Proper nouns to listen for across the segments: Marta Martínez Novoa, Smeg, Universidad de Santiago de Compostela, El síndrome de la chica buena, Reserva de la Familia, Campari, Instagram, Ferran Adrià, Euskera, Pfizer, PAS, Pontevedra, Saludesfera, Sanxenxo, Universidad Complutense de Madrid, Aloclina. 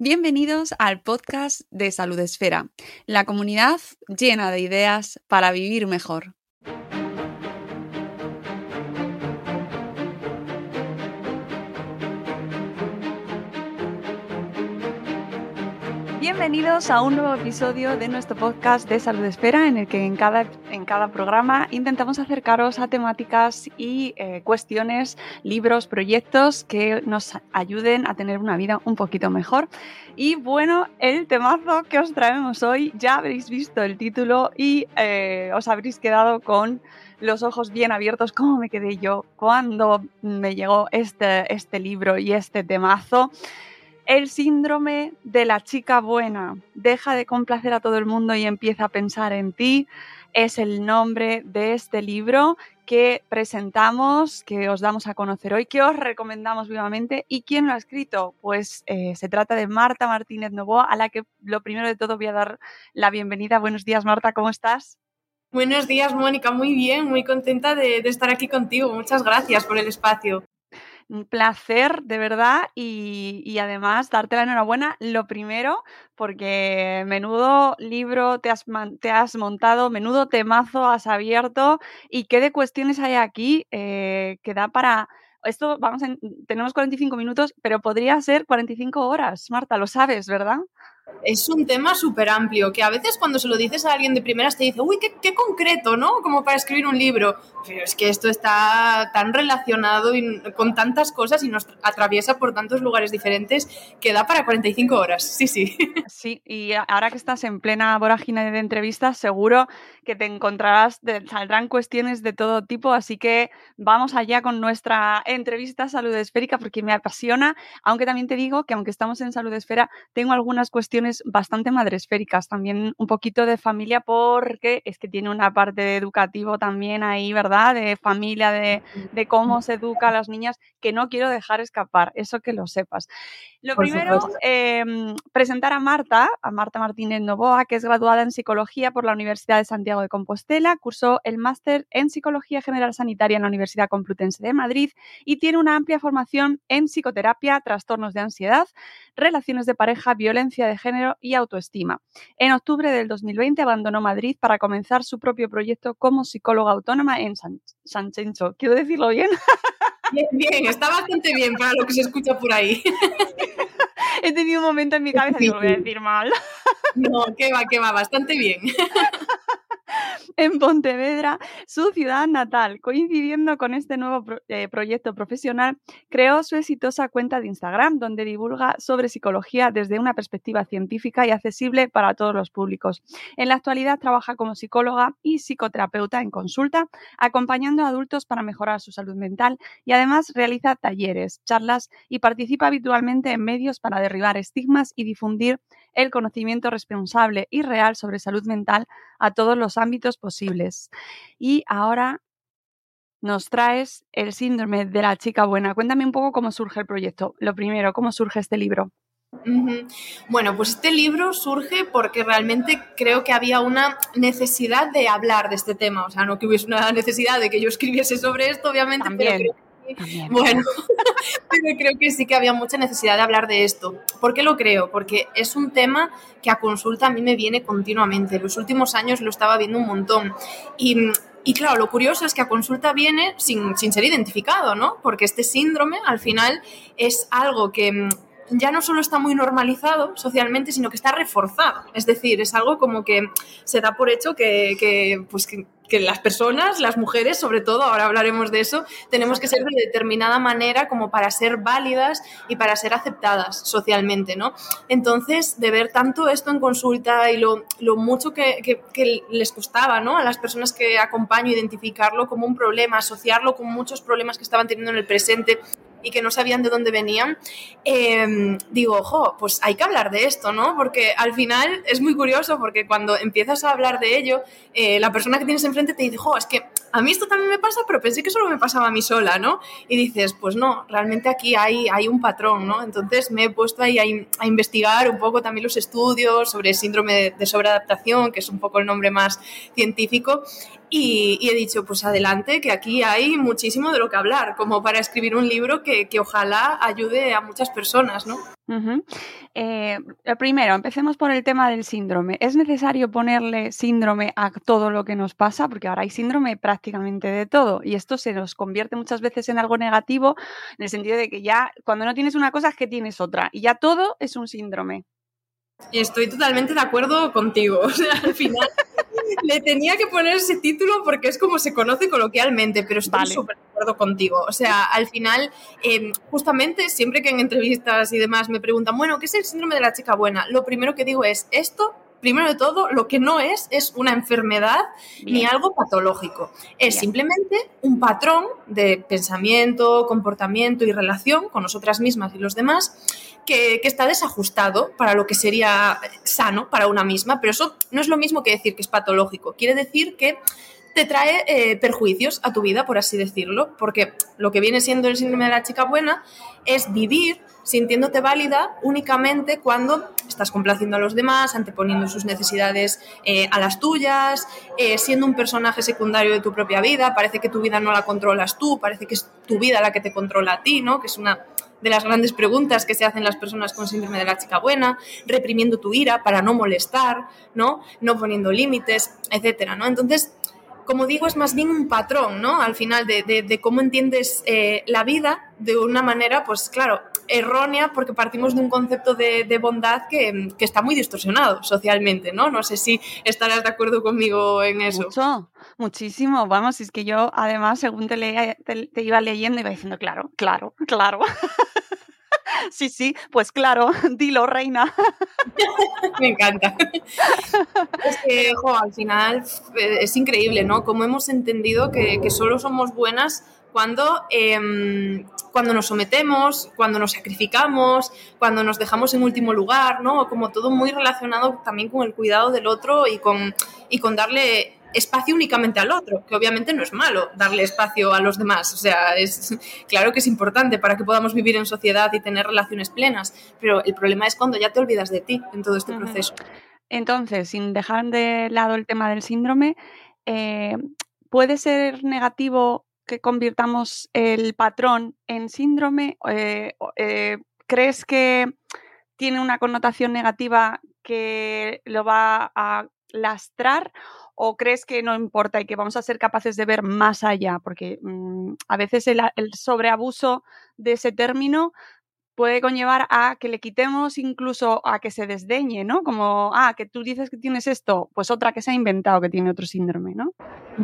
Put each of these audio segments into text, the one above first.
Bienvenidos al podcast de Saludesfera, la comunidad llena de ideas para vivir mejor. Bienvenidos a un nuevo episodio de nuestro podcast de Saludesfera, en el que en cada programa intentamos acercaros a temáticas y cuestiones, libros, proyectos que nos ayuden a tener una vida un poquito mejor. Y bueno, el temazo que os traemos hoy, ya habréis visto el título y os habréis quedado con los ojos bien abiertos, como me quedé yo cuando me llegó este libro y este temazo. El síndrome de la chica buena, deja de complacer a todo el mundo y empieza a pensar en ti, es el nombre de este libro que presentamos, que os damos a conocer hoy, que os recomendamos vivamente. ¿Y quién lo ha escrito? Pues se trata de Marta Martínez Novoa, a la que lo primero de todo voy a dar la bienvenida. Buenos días, Marta, ¿cómo estás? Buenos días, Mónica, muy bien, muy contenta de estar aquí contigo. Muchas gracias por el espacio. Un placer, de verdad, y además darte la enhorabuena, lo primero, porque menudo libro te has montado, menudo temazo has abierto, y qué de cuestiones hay aquí que da para... Esto, tenemos 45 minutos, pero podría ser 45 horas, Marta, lo sabes, ¿verdad? Es un tema súper amplio, que a veces cuando se lo dices a alguien de primeras te dice, uy, qué concreto, ¿no? Como para escribir un libro. Pero es que esto está tan relacionado con tantas cosas y nos atraviesa por tantos lugares diferentes que da para 45 horas, sí. Sí, y ahora que estás en plena vorágine de entrevistas, seguro que te encontrarás, saldrán cuestiones de todo tipo, así que vamos allá con nuestra entrevista Saludesférica, porque me apasiona, aunque también te digo que aunque estamos en Saludesfera, tengo algunas cuestiones bastante madresféricas, también un poquito de familia, porque es que tiene una parte educativa también ahí, ¿verdad? De familia, de cómo se educa a las niñas, que no quiero dejar escapar, eso que lo sepas. Lo primero, presentar a Marta Martínez Novoa, que es graduada en Psicología por la Universidad de Santiago de Compostela, cursó el máster en Psicología General Sanitaria en la Universidad Complutense de Madrid y tiene una amplia formación en psicoterapia, trastornos de ansiedad, relaciones de pareja, violencia de género y autoestima. En octubre del 2020 abandonó Madrid para comenzar su propio proyecto como psicóloga autónoma en Sanxenxo. ¿Quiero decirlo bien? Bien, está bastante bien para lo que se escucha por ahí. He tenido un momento en mi cabeza que lo voy a decir mal. No, que va, bastante bien. En Pontevedra, su ciudad natal, coincidiendo con este nuevo proyecto profesional, creó su exitosa cuenta de Instagram, donde divulga sobre psicología desde una perspectiva científica y accesible para todos los públicos. En la actualidad trabaja como psicóloga y psicoterapeuta en consulta, acompañando a adultos para mejorar su salud mental, y además realiza talleres, charlas y participa habitualmente en medios para derribar estigmas y difundir el conocimiento responsable y real sobre salud mental a todos los ámbitos posibles. Y ahora nos traes El síndrome de la chica buena. Cuéntame un poco cómo surge el proyecto. Lo primero, ¿cómo surge este libro? Bueno, pues este libro surge porque realmente creo que había una necesidad de hablar de este tema. O sea, no que hubiese una necesidad de que yo escribiese sobre esto, obviamente, también. Pero creo... También. Bueno, pero creo que sí que había mucha necesidad de hablar de esto. ¿Por qué lo creo? Porque es un tema que a consulta a mí me viene continuamente. Los últimos años lo estaba viendo un montón. Y claro, lo curioso es que a consulta viene sin ser identificado, ¿no? Porque este síndrome al final es algo que... ya no solo está muy normalizado socialmente, sino que está reforzado. Es decir, es algo como que se da por hecho que las personas, las mujeres, sobre todo, ahora hablaremos de eso, tenemos que ser de determinada manera como para ser válidas y para ser aceptadas socialmente, ¿no? Entonces, de ver tanto esto en consulta y lo mucho que les costaba, ¿no?, a las personas que acompaño identificarlo como un problema, asociarlo con muchos problemas que estaban teniendo en el presente y que no sabían de dónde venían, digo, ojo, pues hay que hablar de esto, ¿no? Porque al final es muy curioso, porque cuando empiezas a hablar de ello, la persona que tienes enfrente te dice, jo, es que a mí esto también me pasa, pero pensé que solo me pasaba a mí sola, ¿no? Y dices, pues no, realmente aquí hay un patrón, ¿no? Entonces me he puesto ahí a investigar un poco también los estudios sobre el síndrome de sobreadaptación, que es un poco el nombre más científico, Y he dicho, pues adelante, que aquí hay muchísimo de lo que hablar, como para escribir un libro que ojalá ayude a muchas personas, ¿no? Uh-huh. Primero, empecemos por el tema del síndrome. ¿Es necesario ponerle síndrome a todo lo que nos pasa? Porque ahora hay síndrome prácticamente de todo y esto se nos convierte muchas veces en algo negativo, en el sentido de que ya cuando no tienes una cosa es que tienes otra y ya todo es un síndrome. Estoy totalmente de acuerdo contigo, o sea, al final le tenía que poner ese título porque es como se conoce coloquialmente, pero estoy súper de acuerdo contigo, o sea, al final, justamente siempre que en entrevistas y demás me preguntan, bueno, ¿qué es el síndrome de la chica buena? Lo primero que digo es, esto, primero de todo, lo que no es una enfermedad ni algo patológico, es simplemente un patrón de pensamiento, comportamiento y relación con nosotras mismas y los demás que está desajustado para lo que sería sano para una misma, pero eso no es lo mismo que decir que es patológico, quiere decir que te trae perjuicios a tu vida, por así decirlo, porque lo que viene siendo el síndrome de la chica buena es vivir sintiéndote válida únicamente cuando estás complaciendo a los demás, anteponiendo sus necesidades a las tuyas, siendo un personaje secundario de tu propia vida, parece que tu vida no la controlas tú, parece que es tu vida la que te controla a ti, ¿no? Que es una de las grandes preguntas que se hacen las personas con síndrome de la chica buena, reprimiendo tu ira para no molestar, ¿no? No poniendo límites, etcétera, ¿no? Entonces, como digo, es más bien un patrón, ¿no? Al final de cómo entiendes la vida de una manera, pues claro, errónea, porque partimos de un concepto de bondad que está muy distorsionado socialmente, ¿no? No sé si estarás de acuerdo conmigo en eso. Mucho, muchísimo. Vamos, es que yo además, según te iba leyendo, iba diciendo, claro. Sí, pues claro, dilo, reina. Me encanta. Es que, al final es increíble, ¿no? Cómo hemos entendido que solo somos buenas cuando nos sometemos, cuando nos sacrificamos, cuando nos dejamos en último lugar, ¿no? Como todo muy relacionado también con el cuidado del otro y con darle espacio únicamente al otro, que obviamente no es malo darle espacio a los demás, o sea, claro que es importante para que podamos vivir en sociedad y tener relaciones plenas, pero el problema es cuando ya te olvidas de ti en todo este proceso. Entonces, sin dejar de lado el tema del síndrome, ¿puede ser negativo que convirtamos el patrón en síndrome? ¿Crees que tiene una connotación negativa que lo va a lastrar? ¿O crees que no importa y que vamos a ser capaces de ver más allá? Porque a veces el sobreabuso de ese término puede conllevar a que le quitemos, incluso a que se desdeñe, ¿no? Como, que tú dices que tienes esto, pues otra que se ha inventado que tiene otro síndrome, ¿no?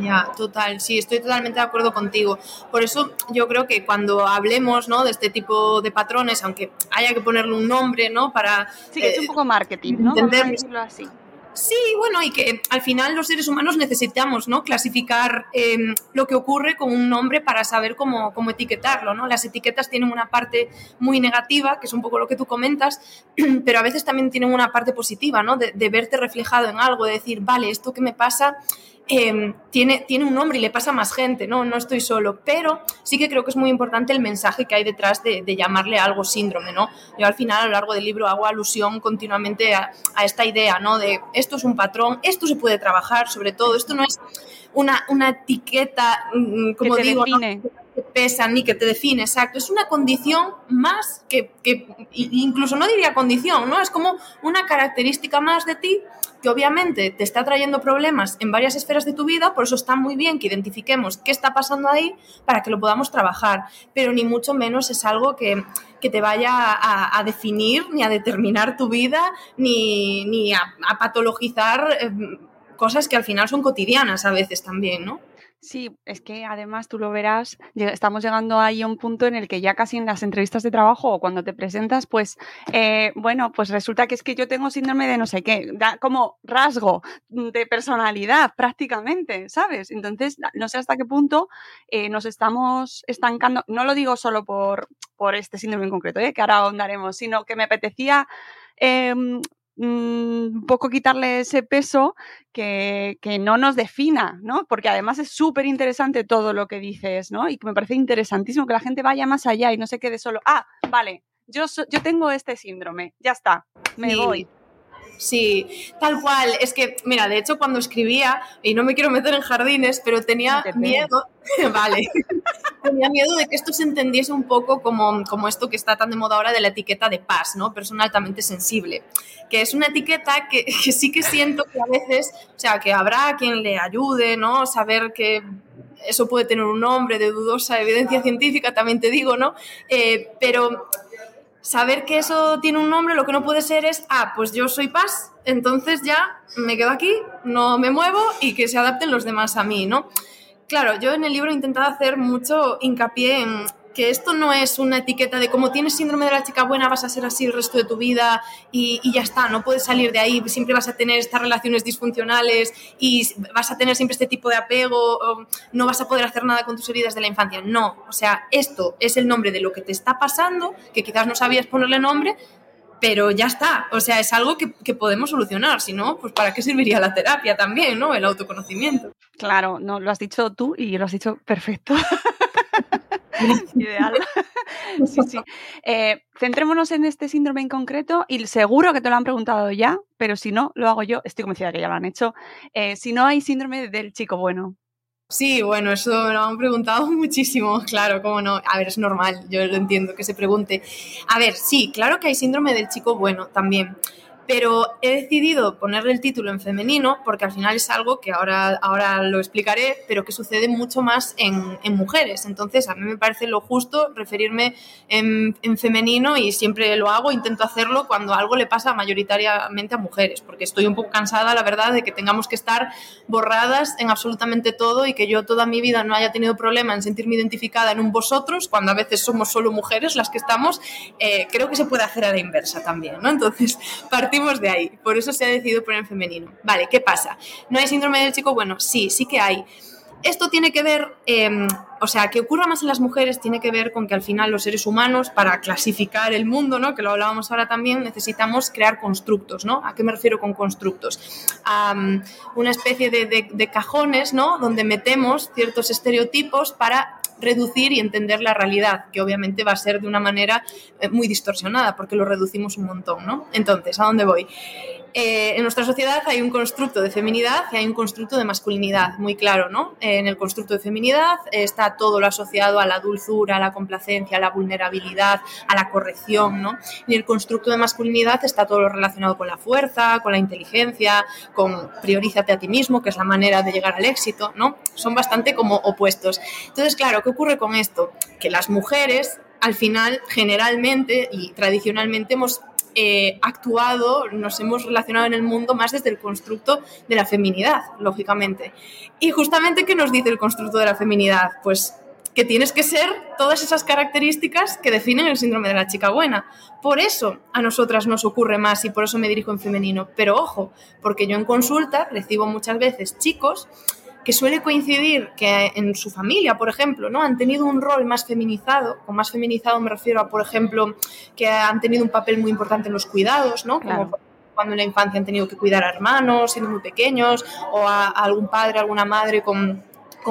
Ya, total, sí, estoy totalmente de acuerdo contigo. Por eso yo creo que cuando hablemos, ¿no?, de este tipo de patrones, aunque haya que ponerle un nombre, ¿no?, para... Sí, que es un poco marketing, ¿no? Vamos a decirlo así. Sí, bueno, y que al final los seres humanos necesitamos, ¿no?, clasificar lo que ocurre con un nombre para saber cómo etiquetarlo, ¿no? Las etiquetas tienen una parte muy negativa, que es un poco lo que tú comentas, pero a veces también tienen una parte positiva, ¿no?, de verte reflejado en algo, de decir, vale, esto que me pasa tiene un nombre y le pasa a más gente, ¿no? No estoy solo, pero sí que creo que es muy importante el mensaje que hay detrás de llamarle algo síndrome, ¿no? Yo al final, a lo largo del libro, hago alusión continuamente a esta idea, ¿no?, de esto es un patrón, esto se puede trabajar, sobre todo, esto no es una etiqueta, como digo, ¿no?, que te pesa ni que te define, exacto, es una condición más que incluso no diría condición, ¿no? Es como una característica más de ti que obviamente te está trayendo problemas en varias esferas de tu vida, por eso está muy bien que identifiquemos qué está pasando ahí para que lo podamos trabajar, pero ni mucho menos es algo que te vaya a definir, ni a determinar tu vida, ni a patologizar cosas que al final son cotidianas a veces también, ¿no? Sí, es que además tú lo verás, estamos llegando ahí a un punto en el que ya casi en las entrevistas de trabajo o cuando te presentas, pues pues resulta que es que yo tengo síndrome de no sé qué, como rasgo de personalidad prácticamente, ¿sabes? Entonces, no sé hasta qué punto nos estamos estancando, no lo digo solo por este síndrome en concreto, que ahora ahondaremos, sino que me apetecía... un poco quitarle ese peso que no nos defina, ¿no? Porque además es súper interesante todo lo que dices, ¿no? Y que me parece interesantísimo que la gente vaya más allá y no se quede solo, vale, yo tengo este síndrome, ya está, me voy. Sí, tal cual. Es que, mira, de hecho cuando escribía, y no me quiero meter en jardines, pero tenía miedo, vale, tenía miedo de que esto se entendiese un poco como esto que está tan de moda ahora de la etiqueta de PAS, ¿no? Persona altamente sensible, que es una etiqueta que sí que siento que a veces, o sea, que habrá quien le ayude, ¿no? Saber que eso puede tener un nombre de dudosa evidencia científica, también te digo, ¿no? Pero saber que eso tiene un nombre, lo que no puede ser es, pues yo soy PAS, entonces ya me quedo aquí, no me muevo y que se adapten los demás a mí, ¿no? Claro, yo en el libro he intentado hacer mucho hincapié en que esto no es una etiqueta de como tienes síndrome de la chica buena vas a ser así el resto de tu vida y ya está, no puedes salir de ahí, siempre vas a tener estas relaciones disfuncionales y vas a tener siempre este tipo de apego, no vas a poder hacer nada con tus heridas de la infancia. No, o sea, esto es el nombre de lo que te está pasando, que quizás no sabías ponerle nombre, pero ya está, o sea, es algo que podemos solucionar, si no, pues ¿para qué serviría la terapia también, no? El autoconocimiento. Claro, no, lo has dicho tú y lo has dicho perfecto. Ideal. Sí. Centrémonos en este síndrome en concreto y seguro que te lo han preguntado ya, pero si no, lo hago yo. Estoy convencida que ya lo han hecho. Si no hay síndrome del chico bueno. Sí, bueno, eso me lo han preguntado muchísimo, claro, cómo no. A ver, es normal, yo lo entiendo que se pregunte. A ver, sí, claro que hay síndrome del chico bueno también, pero he decidido ponerle el título en femenino porque al final es algo que ahora lo explicaré, pero que sucede mucho más en mujeres. Entonces, a mí me parece lo justo referirme en femenino y siempre lo hago, intento hacerlo cuando algo le pasa mayoritariamente a mujeres, porque estoy un poco cansada, la verdad, de que tengamos que estar borradas en absolutamente todo y que yo toda mi vida no haya tenido problema en sentirme identificada en un vosotros, cuando a veces somos solo mujeres las que estamos. Creo que se puede hacer a la inversa también, ¿no? Entonces, de ahí, por eso se ha decidido poner en femenino. Vale, ¿qué pasa? ¿No hay síndrome del chico bueno? Sí, sí que hay. Esto tiene que ver, o sea, que ocurra más en las mujeres tiene que ver con que al final los seres humanos, para clasificar el mundo, ¿no? Que lo hablábamos ahora también, necesitamos crear constructos, ¿no? ¿A qué me refiero con constructos? Una especie de cajones, ¿no? Donde metemos ciertos estereotipos para reducir y entender la realidad, que obviamente va a ser de una manera muy distorsionada porque lo reducimos un montón, ¿no? Entonces, ¿a dónde voy? En nuestra sociedad hay un constructo de feminidad y hay un constructo de masculinidad, muy claro, ¿no? En el constructo de feminidad está todo lo asociado a la dulzura, a la complacencia, a la vulnerabilidad, a la corrección, ¿no? Y en el constructo de masculinidad está todo lo relacionado con la fuerza, con la inteligencia, con priorízate a ti mismo, que es la manera de llegar al éxito, ¿no? Son bastante como opuestos. Entonces, claro, ¿qué ocurre con esto? Que las mujeres, al final, generalmente y tradicionalmente hemos actuado, nos hemos relacionado en el mundo más desde el constructo de la feminidad, lógicamente. Y justamente, ¿qué nos dice el constructo de la feminidad? Pues que tienes que ser todas esas características que definen el síndrome de la chica buena. Por eso a nosotras nos ocurre más y por eso me dirijo en femenino. Pero ojo, porque yo en consulta recibo muchas veces chicos que suele coincidir que en su familia, por ejemplo, ¿no? Han tenido un rol más feminizado. Con más feminizado me refiero a, por ejemplo, que han tenido un papel muy importante en los cuidados, ¿no? Claro. Como cuando en la infancia han tenido que cuidar a hermanos siendo muy pequeños o a algún padre, alguna madre con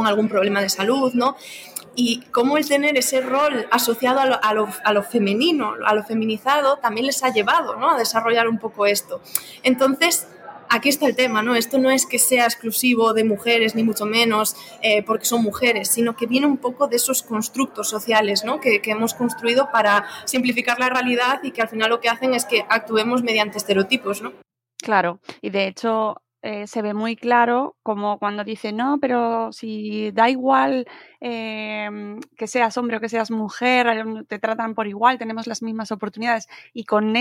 algún problema de salud, ¿no? Y cómo el tener ese rol asociado a lo femenino, a lo feminizado, también les ha llevado, ¿no? A desarrollar un poco esto. Entonces, aquí está el tema, ¿no? Esto no es que sea exclusivo de mujeres, ni mucho menos porque son mujeres, sino que viene un poco de esos constructos sociales, ¿no? que hemos construido para simplificar la realidad y que al final lo que hacen es que actuemos mediante estereotipos, ¿no? Claro, y de hecho se ve muy claro como cuando dicen, no, pero si da igual que seas hombre o que seas mujer, te tratan por igual, tenemos las mismas oportunidades. Y con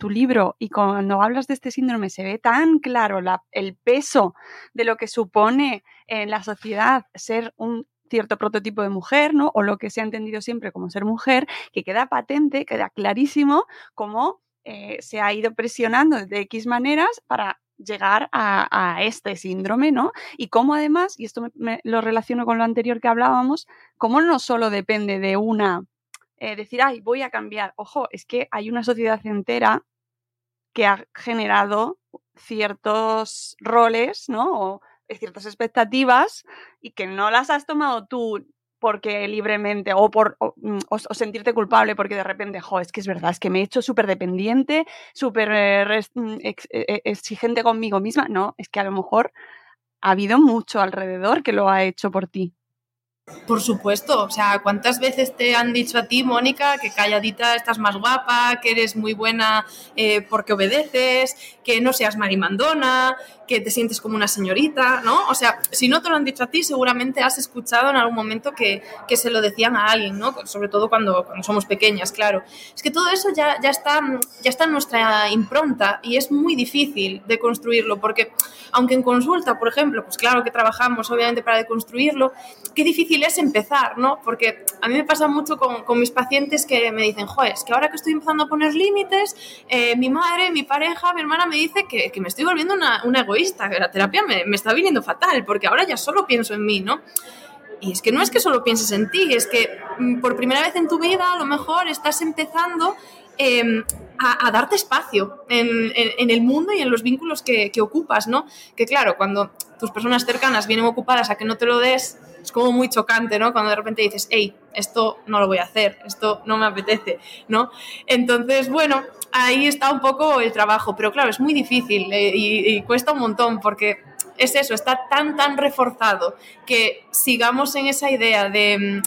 tu libro y cuando hablas de este síndrome se ve tan claro el peso de lo que supone en la sociedad ser un cierto prototipo de mujer, ¿no? O lo que se ha entendido siempre como ser mujer, que queda patente, queda clarísimo cómo se ha ido presionando de X maneras para llegar a este síndrome, ¿no? Y cómo además, y esto me lo relaciono con lo anterior que hablábamos, cómo no solo depende de una decir, ay, voy a cambiar. Ojo, es que hay una sociedad entera que ha generado ciertos roles, ¿no? O ciertas expectativas y que no las has tomado tú porque libremente o sentirte culpable porque de repente, es que es verdad, es que me he hecho súper dependiente, súper exigente conmigo misma. No, es que a lo mejor ha habido mucho alrededor que lo ha hecho por ti. Por supuesto, o sea, ¿cuántas veces te han dicho a ti, Mónica, que calladita estás más guapa, que eres muy buena porque obedeces, que no seas marimandona, que te sientes como una señorita, ¿no? O sea, si no te lo han dicho a ti, seguramente has escuchado en algún momento que se lo decían a alguien, ¿no? Sobre todo cuando somos pequeñas, claro. Es que todo eso ya está en nuestra impronta y es muy difícil de construirlo, porque aunque en consulta, por ejemplo, pues claro que trabajamos obviamente para deconstruirlo, qué difícil es empezar, ¿no? Porque a mí me pasa mucho con mis pacientes que me dicen, es que ahora que estoy empezando a poner límites, mi madre, mi pareja, mi hermana me dice que me estoy volviendo una egoísta, que la terapia me está viniendo fatal, porque ahora ya solo pienso en mí, ¿no? Y es que no es que solo pienses en ti, es que por primera vez en tu vida a lo mejor estás empezando a darte espacio en el mundo y en los vínculos que ocupas, ¿no? Que claro, cuando tus personas cercanas vienen ocupadas a que no te lo des, es como muy chocante, ¿no? Cuando de repente dices, esto no lo voy a hacer, esto no me apetece, ¿no? Entonces, bueno, ahí está un poco el trabajo, pero claro, es muy difícil y cuesta un montón porque es eso, está tan reforzado que sigamos en esa idea de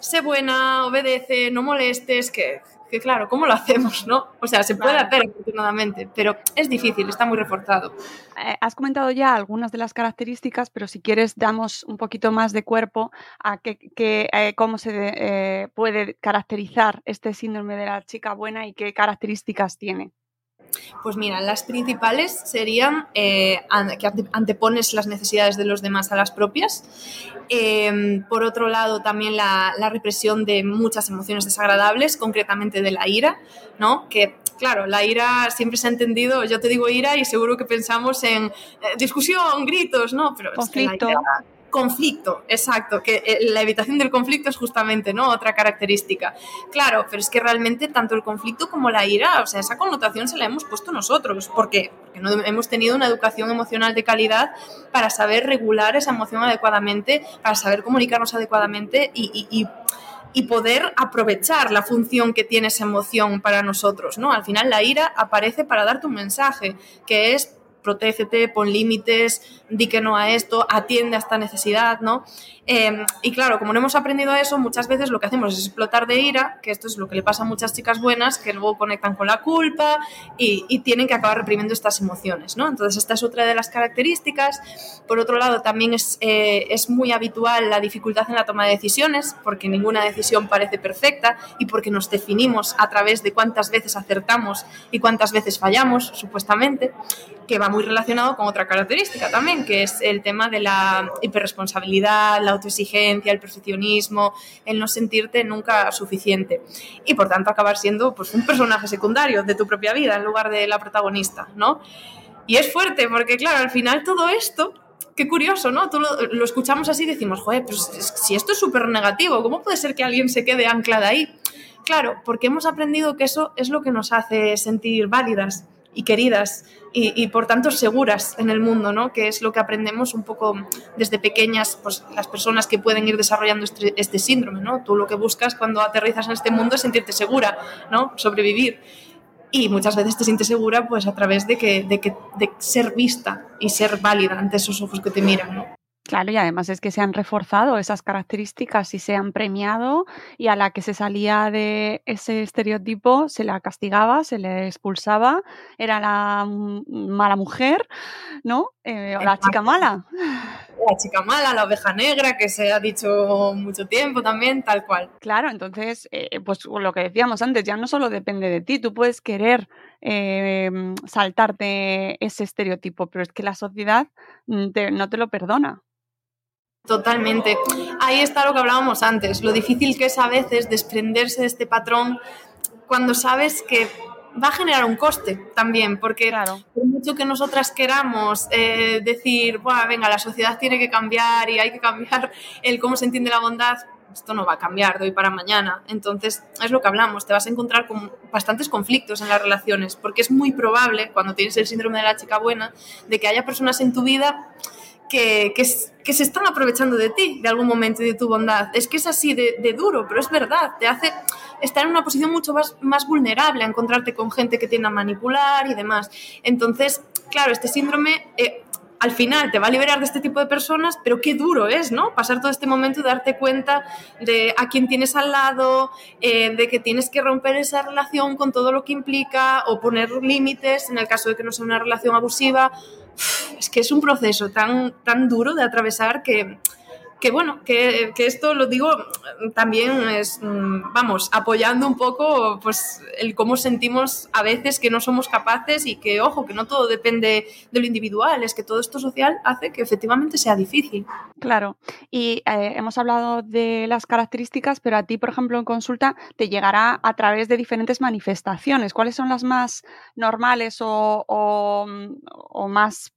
sé buena, obedece, no molestes, que claro, ¿cómo lo hacemos, no? O sea, se puede hacer, afortunadamente, pero es difícil, está muy reforzado. Has comentado ya algunas de las características, pero si quieres damos un poquito más de cuerpo a cómo se puede caracterizar este síndrome de la chica buena y qué características tiene. Pues mira, las principales serían que antepones las necesidades de los demás a las propias. Por otro lado, también la represión de muchas emociones desagradables, concretamente de la ira, ¿no? Que, claro, la ira siempre se ha entendido, yo te digo ira y seguro que pensamos en discusión, gritos, ¿no? Pero conflicto. Es que la ira, conflicto, exacto, que la evitación del conflicto es justamente, ¿no?, otra característica. Claro, pero es que realmente tanto el conflicto como la ira, o sea, esa connotación se la hemos puesto nosotros. ¿Por qué? Porque no hemos tenido una educación emocional de calidad para saber regular esa emoción adecuadamente, para saber comunicarnos adecuadamente y poder aprovechar la función que tiene esa emoción para nosotros, ¿no? Al final la ira aparece para darte un mensaje, que es protégete, pon límites, di que no a esto, atiende a esta necesidad, ¿no? Y claro, como no hemos aprendido eso, muchas veces lo que hacemos es explotar de ira, que esto es lo que le pasa a muchas chicas buenas, que luego conectan con la culpa y tienen que acabar reprimiendo estas emociones, ¿no? Entonces, esta es otra de las características. Por otro lado, también es muy habitual la dificultad en la toma de decisiones, porque ninguna decisión parece perfecta y porque nos definimos a través de cuántas veces acertamos y cuántas veces fallamos, supuestamente, que va muy relacionado con otra característica también, que es el tema de la hiperresponsabilidad, la autoexigencia, el perfeccionismo, el no sentirte nunca suficiente y por tanto acabar siendo pues un personaje secundario de tu propia vida en lugar de la protagonista, ¿no? Y es fuerte porque claro, al final todo esto, qué curioso, ¿no? Tú lo escuchamos así y decimos, pues si esto es súper negativo, ¿cómo puede ser que alguien se quede anclada ahí? Claro, porque hemos aprendido que eso es lo que nos hace sentir válidas y queridas y por tanto seguras en el mundo, ¿no? Que es lo que aprendemos un poco desde pequeñas, pues las personas que pueden ir desarrollando este síndrome, ¿no? Tú lo que buscas cuando aterrizas en este mundo es sentirte segura, ¿no? Sobrevivir. Y muchas veces te sientes segura pues a través de ser vista y ser válida ante esos ojos que te miran, ¿no? Claro, y además es que se han reforzado esas características y se han premiado y a la que se salía de ese estereotipo se la castigaba, se le expulsaba, era la mala mujer, ¿no? La chica mala. La chica mala, la oveja negra, que se ha dicho mucho tiempo también, tal cual. Claro, entonces, pues lo que decíamos antes, ya no solo depende de ti, tú puedes querer saltarte ese estereotipo, pero es que la sociedad no te lo perdona. Totalmente. Ahí está lo que hablábamos antes, lo difícil que es a veces desprenderse de este patrón cuando sabes que va a generar un coste también, porque claro, por mucho que nosotras queramos decir, venga, la sociedad tiene que cambiar y hay que cambiar el cómo se entiende la bondad, esto no va a cambiar de hoy para mañana. Entonces, es lo que hablamos, te vas a encontrar con bastantes conflictos en las relaciones, porque es muy probable, cuando tienes el síndrome de la chica buena, de que haya personas en tu vida que se están aprovechando de ti, de algún momento y de tu bondad. Es que es así de duro, pero es verdad, te hace estar en una posición mucho más vulnerable a encontrarte con gente que tiende a manipular y demás. Entonces, claro, este síndrome al final te va a liberar de este tipo de personas, pero qué duro es, ¿no? Pasar todo este momento y darte cuenta de a quién tienes al lado, de que tienes que romper esa relación con todo lo que implica o poner límites en el caso de que no sea una relación abusiva. Es que es un proceso tan duro de atravesar que bueno, que esto lo digo también es, vamos, apoyando un poco pues el cómo sentimos a veces que no somos capaces y que, ojo, que no todo depende de lo individual, es que todo esto social hace que efectivamente sea difícil. Claro, y hemos hablado de las características, pero a ti, por ejemplo, en consulta te llegará a través de diferentes manifestaciones. ¿Cuáles son las más normales o más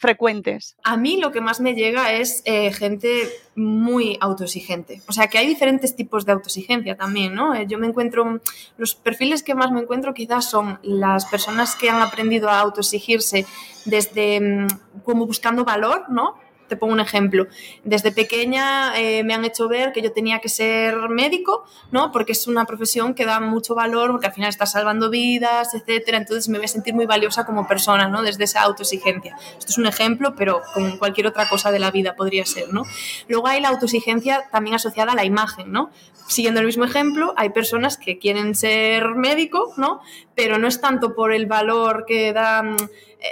frecuentes? A mí lo que más me llega es gente muy autoexigente. O sea, que hay diferentes tipos de autoexigencia también, ¿no? Yo me encuentro, los perfiles que más me encuentro quizás son las personas que han aprendido a autoexigirse desde, como buscando valor, ¿no? Te pongo un ejemplo. Desde pequeña me han hecho ver que yo tenía que ser médico, ¿no? Porque es una profesión que da mucho valor, porque al final estás salvando vidas, etcétera. Entonces me voy a sentir muy valiosa como persona, ¿no? Desde esa autoexigencia. Esto es un ejemplo, pero con cualquier otra cosa de la vida podría ser, ¿no? Luego hay la autoexigencia también asociada a la imagen, ¿no? Siguiendo el mismo ejemplo, hay personas que quieren ser médico, ¿no? Pero no es tanto por el valor que da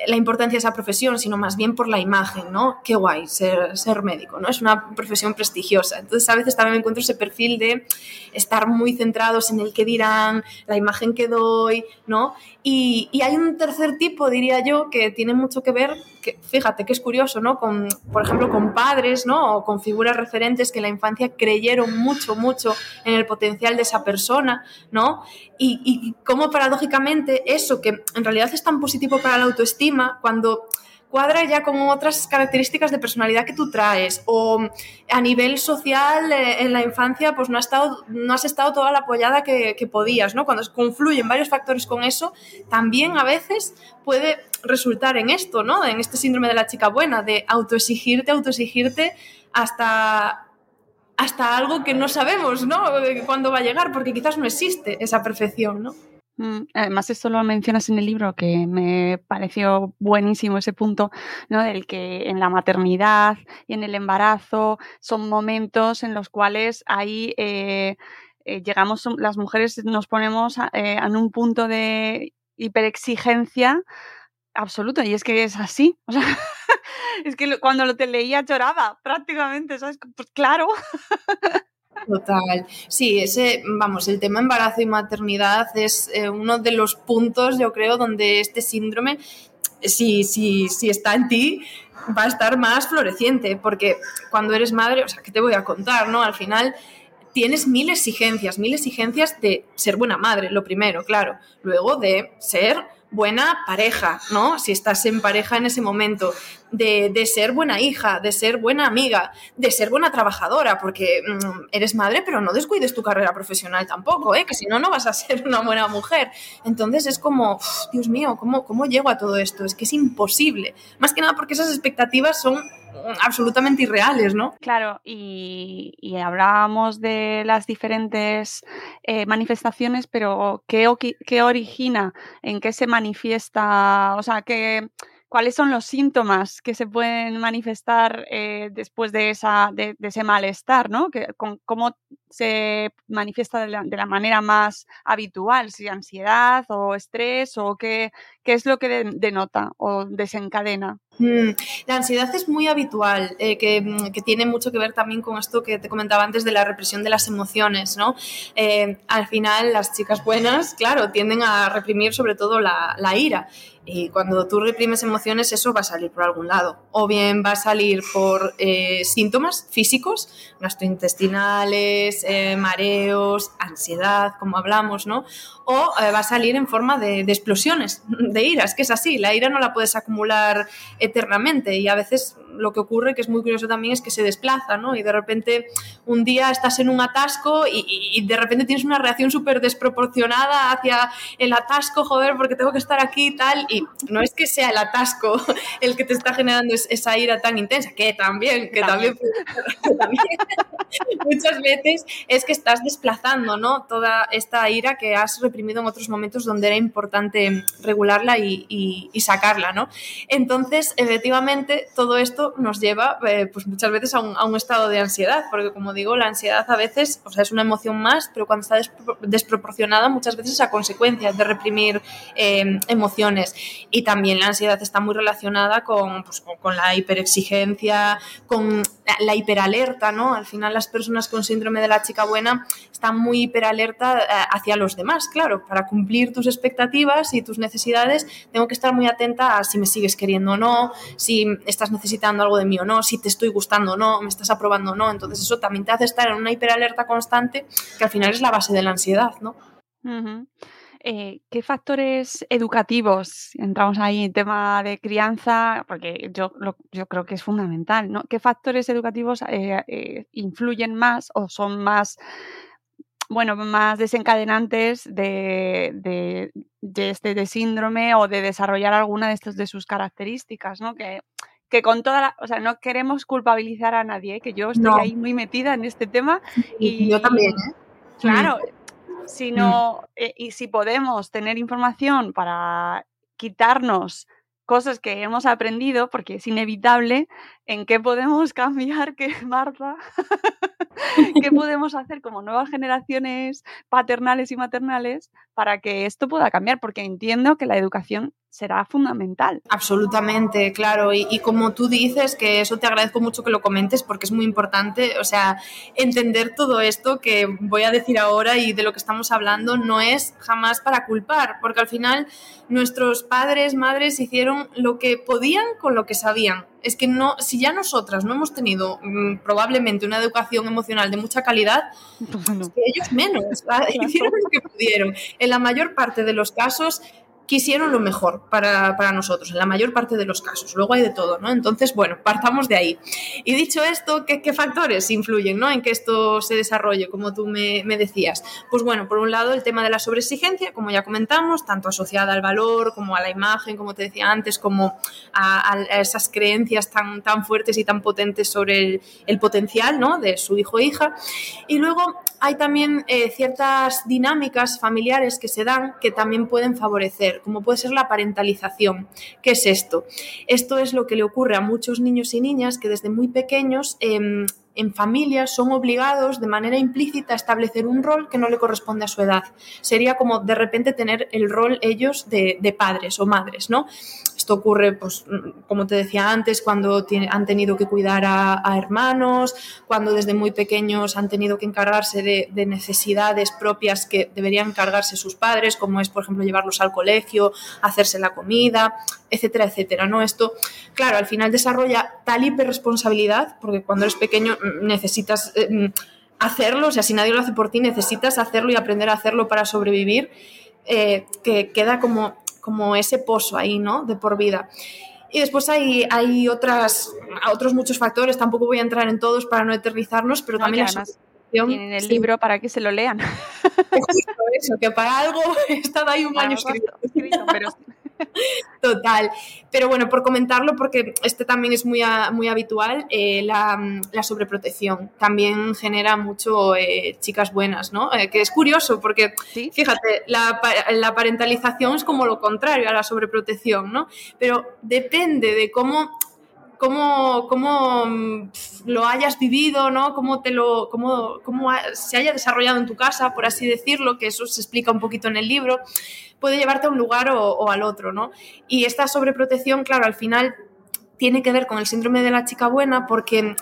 la importancia de esa profesión, sino más bien por la imagen, ¿no? Qué guay ser médico, ¿no? Es una profesión prestigiosa. Entonces, a veces también me encuentro ese perfil de estar muy centrados en el qué dirán, la imagen que doy, ¿no? Y hay un tercer tipo, diría yo, que tiene mucho que ver, que, fíjate que es curioso, ¿no? Con, por ejemplo, con padres, ¿no? O con figuras referentes que en la infancia creyeron mucho en el potencial de esa persona, ¿no? Y cómo paradójicamente eso, que en realidad es tan positivo para la autoestima, cuando cuadra ya con otras características de personalidad que tú traes o a nivel social en la infancia pues no has estado toda la apoyada que podías, ¿no? Cuando confluyen varios factores con eso, también a veces puede resultar en esto, ¿no? En este síndrome de la chica buena, de autoexigirte hasta algo que no sabemos, ¿no? Cuándo va a llegar, porque quizás no existe esa perfección, ¿no? Además, esto lo mencionas en el libro, que me pareció buenísimo ese punto, ¿no? Del que en la maternidad y en el embarazo son momentos en los cuales hay llegamos, las mujeres nos ponemos en un punto de hiperexigencia absoluto, y es que es así, o sea, es que cuando lo te leía lloraba prácticamente, ¿sabes? Pues claro. Total. Sí, el tema embarazo y maternidad es uno de los puntos, yo creo, donde este síndrome, si está en ti, va a estar más floreciente, porque cuando eres madre, o sea, ¿qué te voy a contar, no? Al final tienes mil exigencias de ser buena madre, lo primero, claro. Luego de ser buena pareja, ¿no? Si estás en pareja en ese momento, de ser buena hija, de ser buena amiga, de ser buena trabajadora, porque eres madre, pero no descuides tu carrera profesional tampoco, ¿eh? Que si no, no vas a ser una buena mujer. Entonces es como, Dios mío, ¿cómo llego a todo esto? Es que es imposible. Más que nada porque esas expectativas son absolutamente irreales, ¿no? Claro, y hablábamos de las diferentes manifestaciones, pero ¿qué origina? ¿En qué se manifiesta? O sea, ¿cuáles son los síntomas que se pueden manifestar después de ese malestar, ¿no? ¿Cómo se manifiesta de la manera más habitual? ¿Si ansiedad o estrés o qué es lo que denota o desencadena? La ansiedad es muy habitual, que tiene mucho que ver también con esto que te comentaba antes de la represión de las emociones, ¿no? Al final las chicas buenas, claro, tienden a reprimir sobre todo la ira, y cuando tú reprimes emociones eso va a salir por algún lado, o bien va a salir por síntomas físicos, gastrointestinales, mareos, ansiedad, como hablamos, ¿no? O va a salir en forma de explosiones de ira. Es que es así, la ira no la puedes acumular eternamente y a veces lo que ocurre, que es muy curioso también, es que se desplaza, ¿no? Y de repente un día estás en un atasco y de repente tienes una reacción súper desproporcionada hacia el atasco, joder, porque tengo que estar aquí y tal, y no es que sea el atasco el que te está generando esa ira tan intensa, que también muchas veces es que estás desplazando, ¿no?, toda esta ira que has reprimido en otros momentos donde era importante regularla y sacarla, ¿no? Entonces, efectivamente, todo esto nos lleva pues muchas veces a un estado de ansiedad, porque como digo, la ansiedad a veces, o sea, es una emoción más, pero cuando está desproporcionada muchas veces a consecuencias de reprimir emociones. Y también la ansiedad está muy relacionada con la hiperexigencia, con la hiperalerta, ¿no? Al final las personas con síndrome de la chica buena están muy hiperalerta hacia los demás, claro, para cumplir tus expectativas y tus necesidades tengo que estar muy atenta a si me sigues queriendo o no, si estás necesitando algo de mí o no, si te estoy gustando o no, me estás aprobando o no, entonces eso también te hace estar en una hiperalerta constante que al final es la base de la ansiedad, ¿no? Uh-huh. ¿Qué factores educativos, entramos ahí en tema de crianza, porque yo creo que es fundamental, ¿no? ¿Qué factores educativos influyen más o son más, bueno, más desencadenantes de este de síndrome o de desarrollar alguna de estas de sus características, ¿no? Que con toda la, o sea, no queremos culpabilizar a nadie, que yo estoy ahí muy metida en este tema y yo también, ¿eh? Claro. Sino, y si podemos tener información para quitarnos cosas que hemos aprendido, porque es inevitable, en qué podemos cambiar, que Marta, qué podemos hacer como nuevas generaciones paternales y maternales para que esto pueda cambiar, porque entiendo que la educación será fundamental. Absolutamente, claro, y como tú dices, que eso te agradezco mucho que lo comentes porque es muy importante, o sea, entender todo esto que voy a decir ahora y de lo que estamos hablando no es jamás para culpar, porque al final nuestros padres, madres hicieron lo que podían con lo que sabían. Es que no, si ya nosotras no hemos tenido probablemente una educación emocional de mucha calidad, es que ellos menos, ¿verdad? Hicieron lo que pudieron. En la mayor parte de los casos quisieron lo mejor para nosotros, en la mayor parte de los casos. Luego hay de todo, ¿no? Entonces, bueno, partamos de ahí. Y dicho esto, ¿qué factores influyen, ¿no?, en que esto se desarrolle, como tú me decías? Pues bueno, por un lado, el tema de la sobreexigencia, como ya comentamos, tanto asociada al valor, como a la imagen, como te decía antes, como a esas creencias tan, tan fuertes y tan potentes sobre el potencial, ¿no?, de su hijo e hija. Y luego hay también ciertas dinámicas familiares que se dan que también pueden favorecer, como puede ser la parentalización. ¿Qué es esto? Esto es lo que le ocurre a muchos niños y niñas que desde muy pequeños en familias son obligados de manera implícita a establecer un rol que no le corresponde a su edad. Sería como de repente tener el rol ellos de padres o madres, ¿no? Esto ocurre, pues, como te decía antes, cuando han tenido que cuidar a hermanos, cuando desde muy pequeños han tenido que encargarse de necesidades propias que deberían encargarse sus padres, como es, por ejemplo, llevarlos al colegio, hacerse la comida, etcétera, etcétera, ¿no? Esto, claro, al final desarrolla tal hiperresponsabilidad, porque cuando eres pequeño necesitas hacerlo, o sea, si nadie lo hace por ti, necesitas hacerlo y aprender a hacerlo para sobrevivir, que queda como ese pozo ahí, ¿no?, de por vida. Y después hay otros muchos factores, tampoco voy a entrar en todos para no eternizarnos, pero no, también tienen el libro para que se lo lean. Justo eso, que para algo está ahí un año escrito, pero... Total, pero bueno, por comentarlo, porque este también es muy, muy habitual, la sobreprotección también genera mucho chicas buenas, ¿no? Que es curioso porque, ¿sí?, fíjate, la parentalización es como lo contrario a la sobreprotección, ¿no? Pero depende de cómo lo hayas vivido, ¿no?, cómo se haya desarrollado en tu casa, por así decirlo, que eso se explica un poquito en el libro, puede llevarte a un lugar o al otro, ¿no? Y esta sobreprotección, claro, al final tiene que ver con el síndrome de la chica buena porque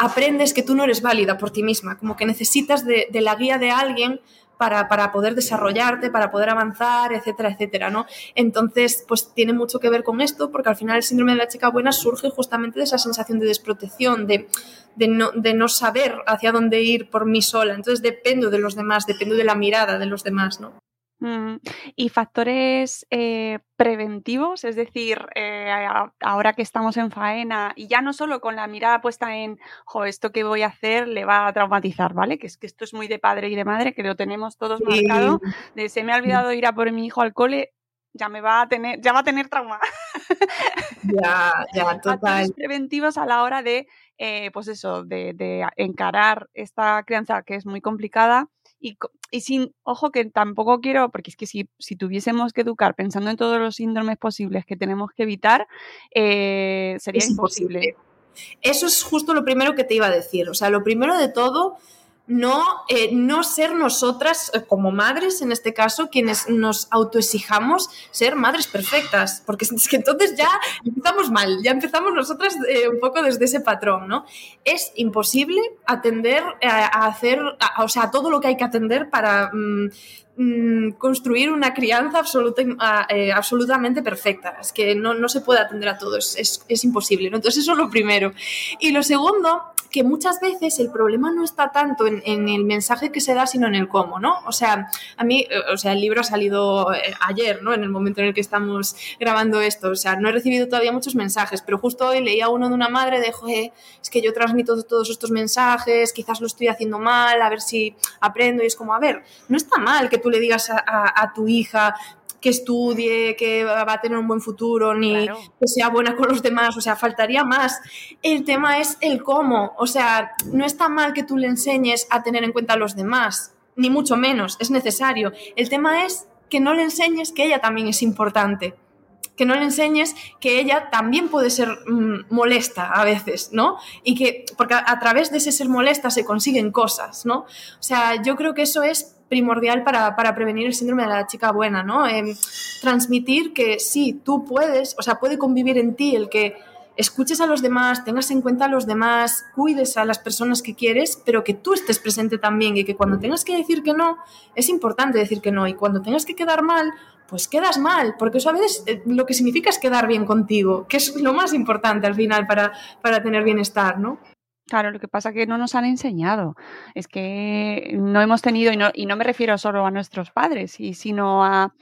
aprendes que tú no eres válida por ti misma, como que necesitas de la guía de alguien para poder desarrollarte, para poder avanzar, etcétera, etcétera, ¿no? Entonces, pues tiene mucho que ver con esto, porque al final el síndrome de la chica buena surge justamente de esa sensación de desprotección, de no saber hacia dónde ir por mí sola. Entonces, dependo de los demás, dependo de la mirada de los demás, ¿no? ¿Y factores preventivos? Es decir, ahora que estamos en faena y ya no solo con la mirada puesta en esto que voy a hacer le va a traumatizar, ¿vale? Que es que esto es muy de padre y de madre, que lo tenemos todos marcado, de se me ha olvidado ir a por mi hijo al cole, ya me va a tener, ya va a tener trauma. Ya, total. Factores preventivos a la hora de, pues eso, de encarar esta crianza que es muy complicada. Y sin, ojo, que tampoco quiero, porque es que si tuviésemos que educar pensando en todos los síndromes posibles que tenemos que evitar, sería imposible. Eso es justo lo primero que te iba a decir. O sea, lo primero de todo, no ser nosotras, como madres en este caso, quienes nos autoexijamos ser madres perfectas, porque es que entonces ya empezamos mal, ya empezamos nosotras un poco desde ese patrón, ¿no? Es imposible atender a todo lo que hay que atender para construir una crianza absolutamente perfecta. Es que no se puede atender a todo, es imposible, ¿no? Entonces eso es lo primero. Y lo segundo, que muchas veces el problema no está tanto en el mensaje que se da, sino en el cómo, ¿no? O sea, el libro ha salido ayer, ¿no? En el momento en el que estamos grabando esto. O sea, no he recibido todavía muchos mensajes, pero justo hoy leía uno de una madre de, es que yo transmito todos estos mensajes, quizás lo estoy haciendo mal, a ver si aprendo. Y es como, a ver, no está mal que tú le digas a tu hija que estudie, que va a tener un buen futuro, ni claro, que sea buena con los demás, o sea, faltaría más. El tema es el cómo, o sea, no está mal que tú le enseñes a tener en cuenta a los demás, ni mucho menos, es necesario. El tema es que no le enseñes que ella también es importante, que no le enseñes que ella también puede ser molesta a veces, ¿no? Y que, porque a través de ese ser molesta se consiguen cosas, ¿no? O sea, yo creo que eso es primordial para prevenir el síndrome de la chica buena, ¿no? Transmitir que sí, tú puedes, o sea, puede convivir en ti el que escuches a los demás, tengas en cuenta a los demás, cuides a las personas que quieres, pero que tú estés presente también y que cuando tengas que decir que no, es importante decir que no, y cuando tengas que quedar mal, pues quedas mal, porque eso a veces lo que significa es quedar bien contigo, que es lo más importante al final para tener bienestar, ¿no? Claro, lo que pasa es que no nos han enseñado, es que no hemos tenido, y no me refiero solo a nuestros padres, sino a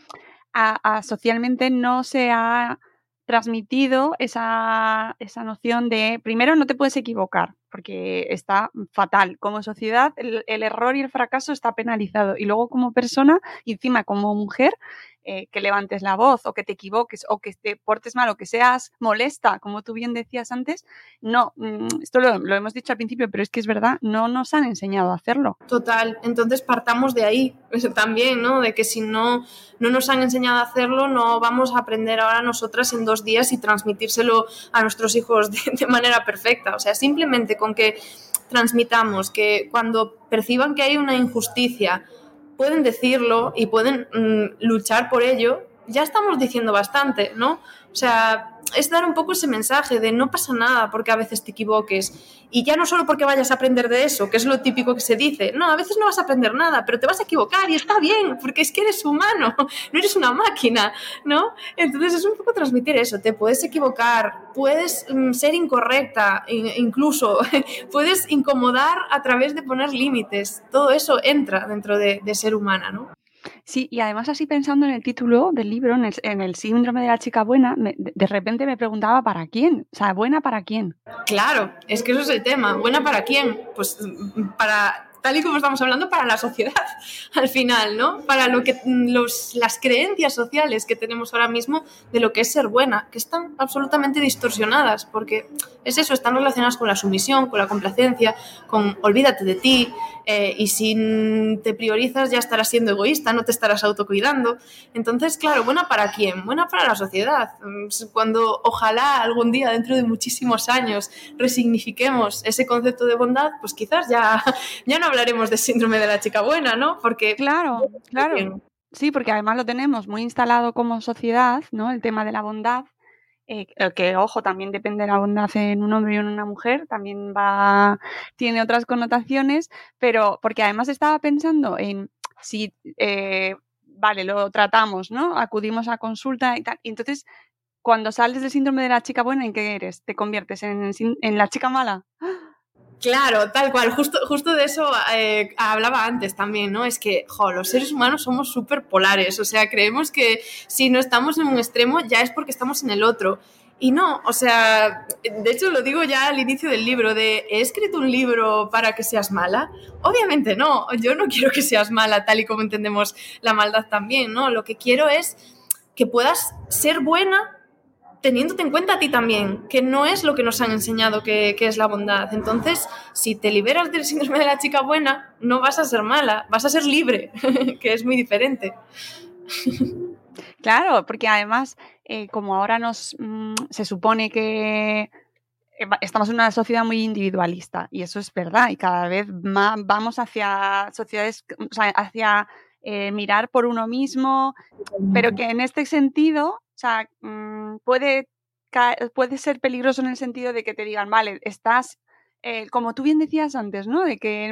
socialmente no se ha transmitido esa noción de, primero, no te puedes equivocar, porque está fatal. Como sociedad, el error y el fracaso está penalizado, y luego como persona, y encima como mujer, que levantes la voz o que te equivoques o que te portes mal o que seas molesta, como tú bien decías antes, no, esto lo hemos dicho al principio, pero es que es verdad, no nos han enseñado a hacerlo. Total, entonces partamos de ahí también, ¿no? De que si no nos han enseñado a hacerlo, no vamos a aprender ahora nosotras en 2 días y transmitírselo a nuestros hijos de manera perfecta. O sea, simplemente con que transmitamos que cuando perciban que hay una injusticia, pueden decirlo y pueden luchar por ello, ya estamos diciendo bastante, ¿no? O sea, es dar un poco ese mensaje de no pasa nada porque a veces te equivoques, y ya no solo porque vayas a aprender de eso, que es lo típico que se dice, no, a veces no vas a aprender nada, pero te vas a equivocar y está bien, porque es que eres humano, no eres una máquina, ¿no? Entonces es un poco transmitir eso, te puedes equivocar, puedes ser incorrecta, incluso puedes incomodar a través de poner límites, todo eso entra dentro de ser humana, ¿no? Sí, y además así pensando en el título del libro, en el síndrome de la chica buena, de repente me preguntaba ¿para quién? O sea, ¿buena para quién? Claro, es que eso es el tema, ¿buena para quién? Pues para, tal y como estamos hablando, para la sociedad al final, ¿no? Para lo que las creencias sociales que tenemos ahora mismo de lo que es ser buena, que están absolutamente distorsionadas, porque es eso, están relacionadas con la sumisión, con la complacencia, con olvídate de ti, y si te priorizas ya estarás siendo egoísta, no te estarás autocuidando. Entonces, claro, ¿buena para quién? Buena para la sociedad. Cuando ojalá algún día, dentro de muchísimos años, resignifiquemos ese concepto de bondad, pues quizás ya no hablaremos de síndrome de la chica buena, ¿no? Porque claro. Sí, porque además lo tenemos muy instalado como sociedad, ¿no? El tema de la bondad, que ojo, también depende de la bondad en un hombre y en una mujer, también tiene otras connotaciones, pero porque además estaba pensando en si vale, lo tratamos, ¿no? Acudimos a consulta y tal, y entonces cuando sales del síndrome de la chica buena, ¿en qué eres? ¿Te conviertes en la chica mala? Claro, tal cual, justo de eso hablaba antes también, ¿no? Es que, los seres humanos somos súper polares, o sea, creemos que si no estamos en un extremo ya es porque estamos en el otro. Y no, o sea, de hecho lo digo ya al inicio del libro, de ¿he escrito un libro para que seas mala? Obviamente no, yo no quiero que seas mala, tal y como entendemos la maldad también, ¿no? Lo que quiero es que puedas ser buena teniéndote en cuenta a ti también, que no es lo que nos han enseñado que es la bondad. Entonces, si te liberas del síndrome de la chica buena, no vas a ser mala, vas a ser libre, que es muy diferente. Claro, porque además, como ahora se supone que estamos en una sociedad muy individualista, y eso es verdad, y cada vez más vamos hacia sociedades, o sea, hacia mirar por uno mismo, pero que en este sentido, o sea, puede ser peligroso en el sentido de que te digan, vale, estás, como tú bien decías antes, ¿no? De que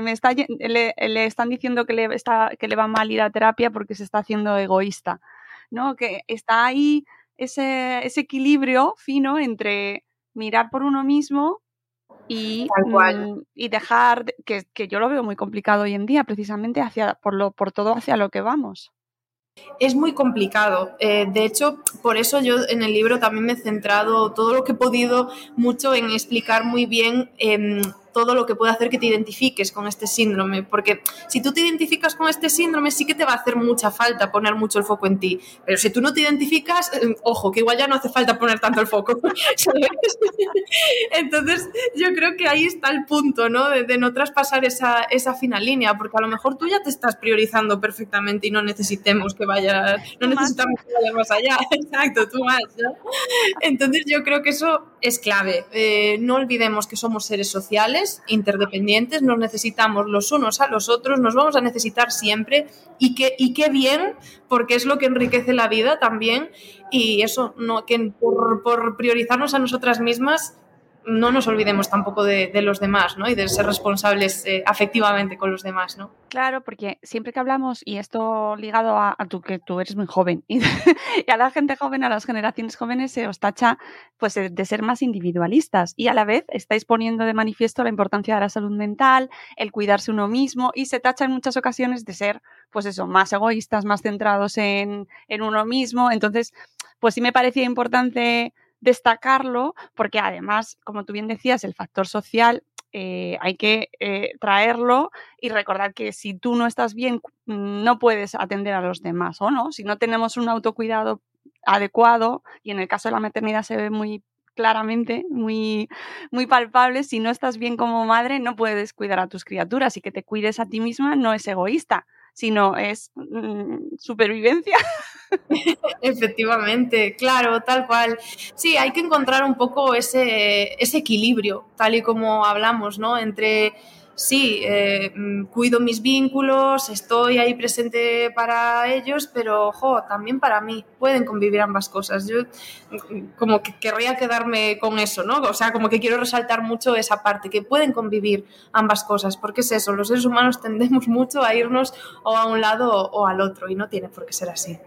le están diciendo que le va mal ir a terapia porque se está haciendo egoísta, ¿no? Que está ahí ese equilibrio fino entre mirar por uno mismo y dejar, que yo lo veo muy complicado hoy en día, precisamente por todo hacia lo que vamos. Es muy complicado, de hecho, por eso yo en el libro también me he centrado todo lo que he podido mucho en explicar muy bien todo lo que puede hacer que te identifiques con este síndrome, porque si tú te identificas con este síndrome sí que te va a hacer mucha falta poner mucho el foco en ti, pero si tú no te identificas, ojo, que igual ya no hace falta poner tanto el foco, ¿sabes? Entonces yo creo que ahí está el punto, ¿no? De no traspasar esa fina línea, porque a lo mejor tú ya te estás priorizando perfectamente y no necesitamos que vaya más allá, exacto, tú más, ¿no? Entonces yo creo que eso es clave, no olvidemos que somos seres sociales, interdependientes, nos necesitamos los unos a los otros, nos vamos a necesitar siempre y qué bien, porque es lo que enriquece la vida también, y eso, no, que por priorizarnos a nosotras mismas no nos olvidemos tampoco de los demás, ¿no? Y de ser responsables afectivamente con los demás, ¿no? Claro, porque siempre que hablamos, y esto ligado a tú, que tú eres muy joven, y a la gente joven, a las generaciones jóvenes se os tacha pues de ser más individualistas, y a la vez estáis poniendo de manifiesto la importancia de la salud mental, el cuidarse uno mismo, y se tacha en muchas ocasiones de ser, pues eso, más egoístas, más centrados en uno mismo. Entonces, pues sí me parecía importante destacarlo, porque además, como tú bien decías, el factor social hay que traerlo y recordar que si tú no estás bien no puedes atender a los demás, ¿o no? Si no tenemos un autocuidado adecuado, y en el caso de la maternidad se ve muy claramente, muy, muy palpable, si no estás bien como madre no puedes cuidar a tus criaturas, y que te cuides a ti misma no es egoísta, sino es supervivencia. Efectivamente, claro, tal cual. Sí, hay que encontrar un poco ese equilibrio, tal y como hablamos, ¿no? Entre, sí, cuido mis vínculos, estoy ahí presente para ellos, pero, también para mí. Pueden convivir ambas cosas. Yo como que querría quedarme con eso, ¿no? O sea, como que quiero resaltar mucho esa parte, que pueden convivir ambas cosas, porque es eso, los seres humanos tendemos mucho a irnos o a un lado o al otro, y no tiene por qué ser así.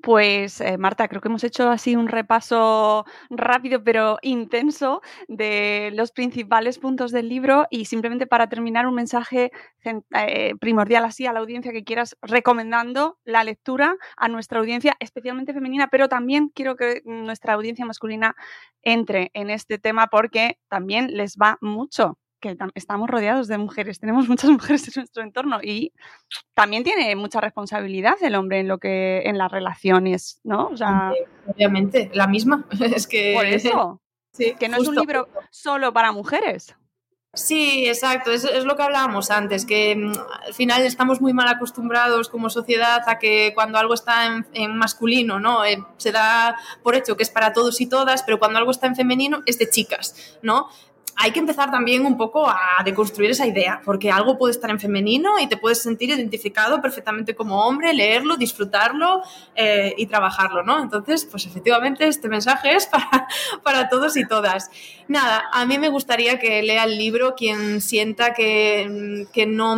Pues Marta, creo que hemos hecho así un repaso rápido pero intenso de los principales puntos del libro, y simplemente para terminar, un mensaje primordial así a la audiencia que quieras, recomendando la lectura a nuestra audiencia, especialmente femenina, pero también quiero que nuestra audiencia masculina entre en este tema porque también les va mucho, que estamos rodeados de mujeres, tenemos muchas mujeres en nuestro entorno, y también tiene mucha responsabilidad el hombre en las relaciones, ¿no? O sea, obviamente, la misma. Es que por eso, sí, que no justo. Es un libro solo para mujeres. Sí, exacto, es lo que hablábamos antes, que al final estamos muy mal acostumbrados como sociedad a que cuando algo está en masculino, ¿no? Se da por hecho que es para todos y todas, pero cuando algo está en femenino es de chicas, ¿no? Hay que empezar también un poco a deconstruir esa idea, porque algo puede estar en femenino y te puedes sentir identificado perfectamente como hombre, leerlo, disfrutarlo y trabajarlo, ¿no? Entonces, pues efectivamente este mensaje es para todos y todas. Nada, a mí me gustaría que lea el libro quien sienta que no...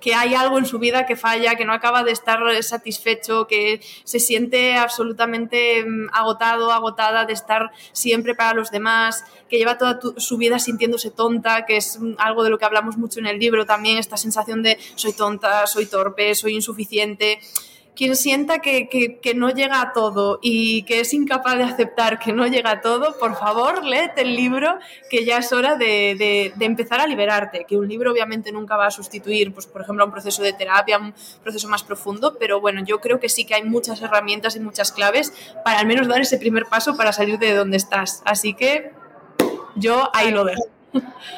que hay algo en su vida que falla, que no acaba de estar satisfecho, que se siente absolutamente agotado, agotada de estar siempre para los demás, que lleva toda su vida sintiéndose tonta, que es algo de lo que hablamos mucho en el libro también, esta sensación de soy tonta, soy torpe, soy insuficiente. Quien sienta que no llega a todo y que es incapaz de aceptar que no llega a todo, por favor, léete el libro, que ya es hora de empezar a liberarte. Que un libro obviamente nunca va a sustituir, pues, por ejemplo, un proceso de terapia, un proceso más profundo, pero bueno, yo creo que sí que hay muchas herramientas y muchas claves para al menos dar ese primer paso para salir de donde estás. Así que yo ahí lo dejo.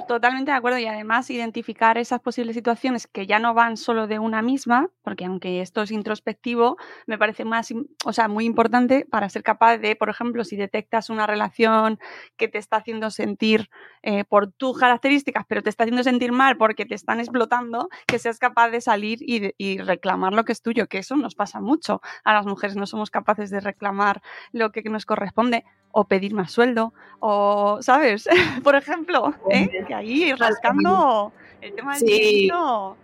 Totalmente de acuerdo, y además identificar esas posibles situaciones que ya no van solo de una misma, porque aunque esto es introspectivo, me parece más, o sea, muy importante para ser capaz de, por ejemplo, si detectas una relación que te está haciendo sentir por tus características, pero te está haciendo sentir mal porque te están explotando, que seas capaz de salir y reclamar lo que es tuyo, que eso nos pasa mucho a las mujeres, no somos capaces de reclamar lo que nos corresponde, o pedir más sueldo, o, ¿sabes? Por ejemplo, que ahí rascando el tema del dinerito.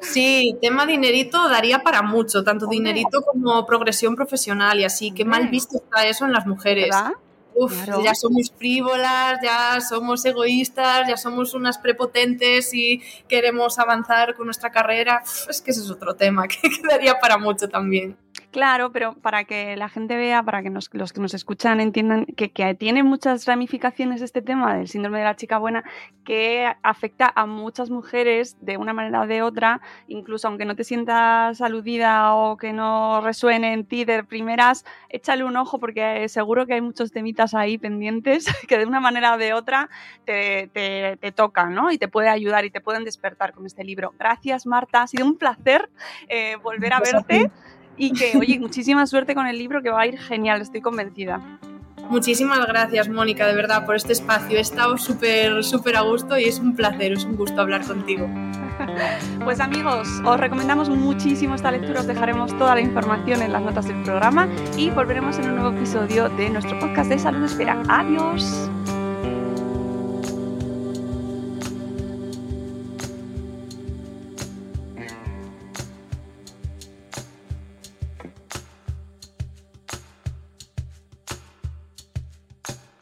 Sí, tema dinerito daría para mucho, tanto dinerito como progresión profesional y así. Qué mal visto está eso en las mujeres. ¿Verdad? Uf, claro. Ya somos frívolas, ya somos egoístas, ya somos unas prepotentes y queremos avanzar con nuestra carrera. Uf, es que ese es otro tema que quedaría para mucho también. Claro, pero para que la gente vea, para que los que nos escuchan entiendan que tiene muchas ramificaciones este tema del síndrome de la chica buena, que afecta a muchas mujeres de una manera o de otra, incluso aunque no te sientas aludida o que no resuene en ti de primeras, échale un ojo porque seguro que hay muchos temitas ahí pendientes que de una manera o de otra te tocan, ¿no? Y te puede ayudar y te pueden despertar con este libro. Gracias, Marta, ha sido un placer volver a verte. Y que, oye, muchísima suerte con el libro, que va a ir genial, estoy convencida. Muchísimas gracias, Mónica, de verdad, por este espacio. He estado súper a gusto y es un placer, es un gusto hablar contigo. Pues amigos, os recomendamos muchísimo esta lectura, os dejaremos toda la información en las notas del programa y volveremos en un nuevo episodio de nuestro podcast de Saludesfera. ¡Adiós!